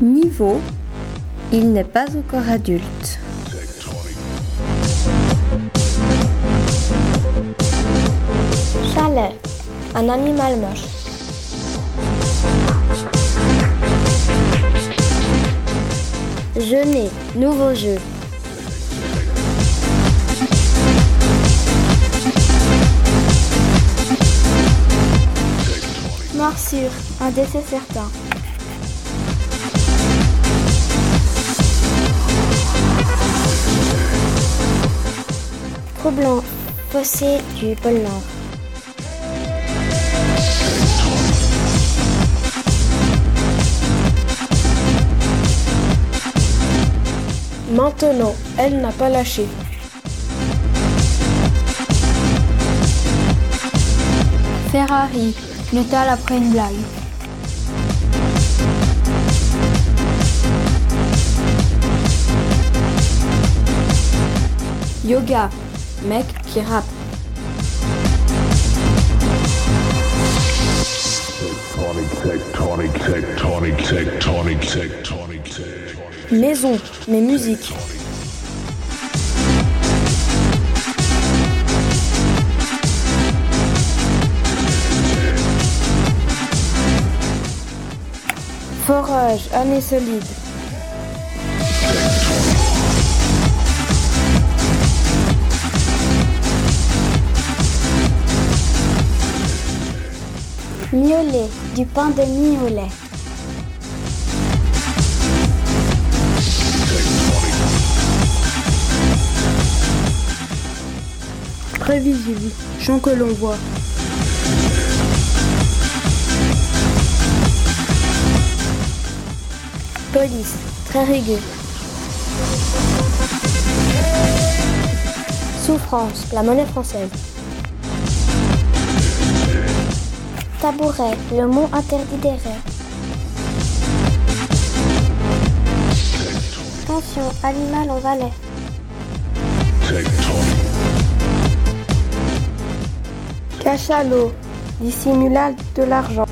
Niveau, il n'est pas encore adulte. Chalet, un animal mange. Jeûner, nouveau jeu. Morsure, un décès certain. Troublant, fossé du pôle Nord. Maintenant, elle n'a pas lâché. Ferrari, l'étale après une blague. Yoga, mec qui rappe. Maison, mais musique. Forage, année solide. Miolet, du pain de miolet. Prévisible, chant que l'on voit. Police, très rigueux. Souffrance, la monnaie française. Tabouret, le mot interdit des rêves. Tension, animal en valet. Cachalot, dissimula de l'argent.